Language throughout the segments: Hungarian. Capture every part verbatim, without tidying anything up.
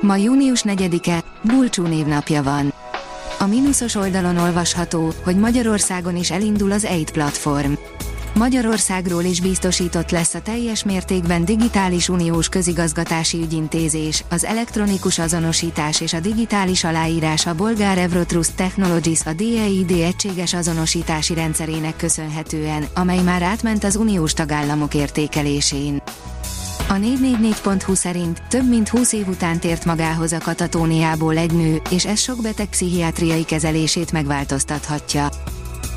Ma június negyedike, Bulcsú névnapja van. A mínuszos oldalon olvasható, hogy Magyarországon is elindul az eID platform. Magyarországról is biztosított lesz a teljes mértékben digitális uniós közigazgatási ügyintézés, az elektronikus azonosítás és a digitális aláírás a bolgár Evrotrust Technologies á dé eID egységes azonosítási rendszerének köszönhetően, amely már átment az uniós tagállamok értékelésén. A négy négy négy pont hu szerint több mint húsz év után tért magához a katatóniából egy nő, és ez sok beteg pszichiátriai kezelését megváltoztathatja.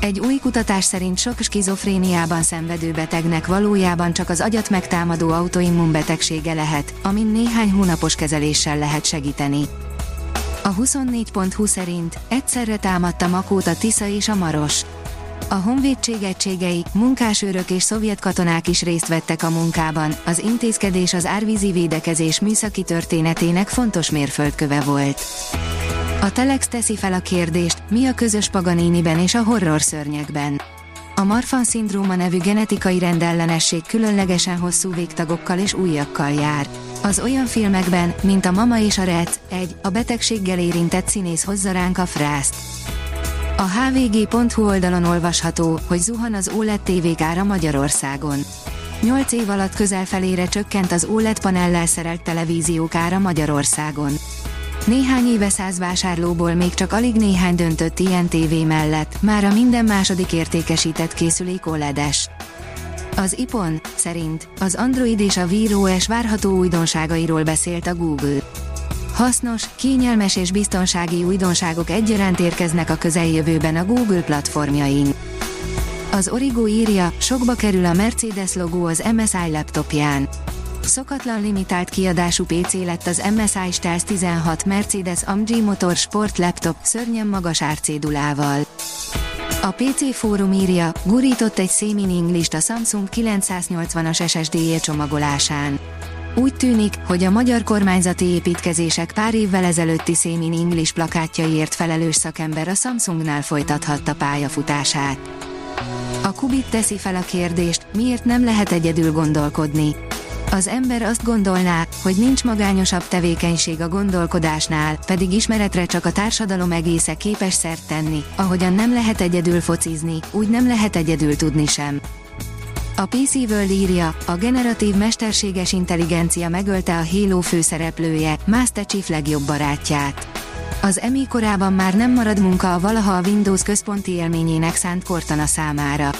Egy új kutatás szerint sok skizofréniában szenvedő betegnek valójában csak az agyat megtámadó autoimmunbetegsége lehet, amin néhány hónapos kezeléssel lehet segíteni. A huszonnégy pont hu szerint egyszerre támadta Makót a Tisza és a Maros. A honvédség egységei, munkásőrök és szovjet katonák is részt vettek a munkában, az intézkedés az árvízi védekezés műszaki történetének fontos mérföldköve volt. A Telex teszi fel a kérdést, mi a közös Paganiniben és a horror szörnyekben. A Marfan-szindróma nevű genetikai rendellenesség különlegesen hosszú végtagokkal és újjakkal jár. Az olyan filmekben, mint a Mama és a Rec, egy, a betegséggel érintett színész hozza ránk a frászt. A hvg.hu oldalon olvasható, hogy zuhan az o el e dé tévék ára Magyarországon. nyolc év alatt közel felére csökkent az o el e dé panellel szerelt televíziók ára Magyarországon. Néhány éve száz vásárlóból még csak alig néhány döntött ilyen tévé mellett, mára minden második értékesített készülék o el e dés. Az iPon szerint az Android és a Wear o es várható újdonságairól beszélt a Google. Hasznos, kényelmes és biztonsági újdonságok egyaránt érkeznek a közeljövőben a Google platformjain. Az Origo írja, sokba kerül a Mercedes logó az em es i laptopján. Szokatlan limitált kiadású pé cé lett az em es i Stealth tizenhat Mercedes á em gé Motor Sport laptop szörnyen magas árcédulával. A pé cé fórum írja, gurított egy Semin English-t a Samsung kilencszáznyolcvanas es es dé-je csomagolásán. Úgy tűnik, hogy a magyar kormányzati építkezések pár évvel ezelőtti Semin English plakátjaiért felelős szakember a Samsungnál folytathatta pályafutását. A Qubit teszi fel a kérdést, miért nem lehet egyedül gondolkodni. Az ember azt gondolná, hogy nincs magányosabb tevékenység a gondolkodásnál, pedig ismeretre csak a társadalom egésze képes szert tenni, ahogyan nem lehet egyedül focizni, úgy nem lehet egyedül tudni sem. A pé cé World írja, a generatív mesterséges intelligencia megölte a Halo főszereplője, Master Chief legjobb barátját. Az em i korában már nem marad munka a valaha a Windows központi élményének szánt Cortana számára.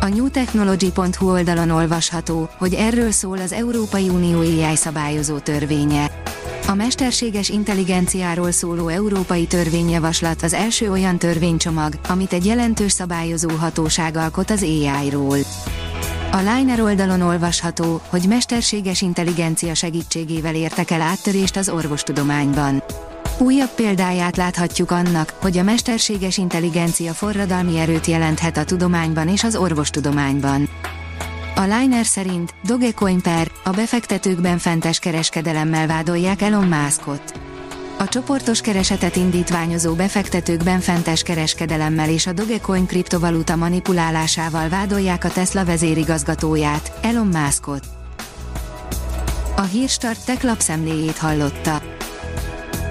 A new technology pont hu oldalon olvasható, hogy erről szól az Európai Unió á i szabályozó törvénye. A mesterséges intelligenciáról szóló európai törvényjavaslat az első olyan törvénycsomag, amit egy jelentős szabályozó hatóság alkot az á i-ról. A Liner oldalon olvasható, hogy mesterséges intelligencia segítségével értek el áttörést az orvostudományban. Újabb példáját láthatjuk annak, hogy a mesterséges intelligencia forradalmi erőt jelenthet a tudományban és az orvostudományban. A Liner szerint Dogecoin per, a befektetőkben fentes kereskedelemmel vádolják Elon Muskot. A csoportos keresetet indítványozó befektetőkben fentes kereskedelemmel és a Dogecoin kriptovaluta manipulálásával vádolják a Tesla vezérigazgatóját, Elon Muskot. A Hírstart tech lapszemléjét hallotta.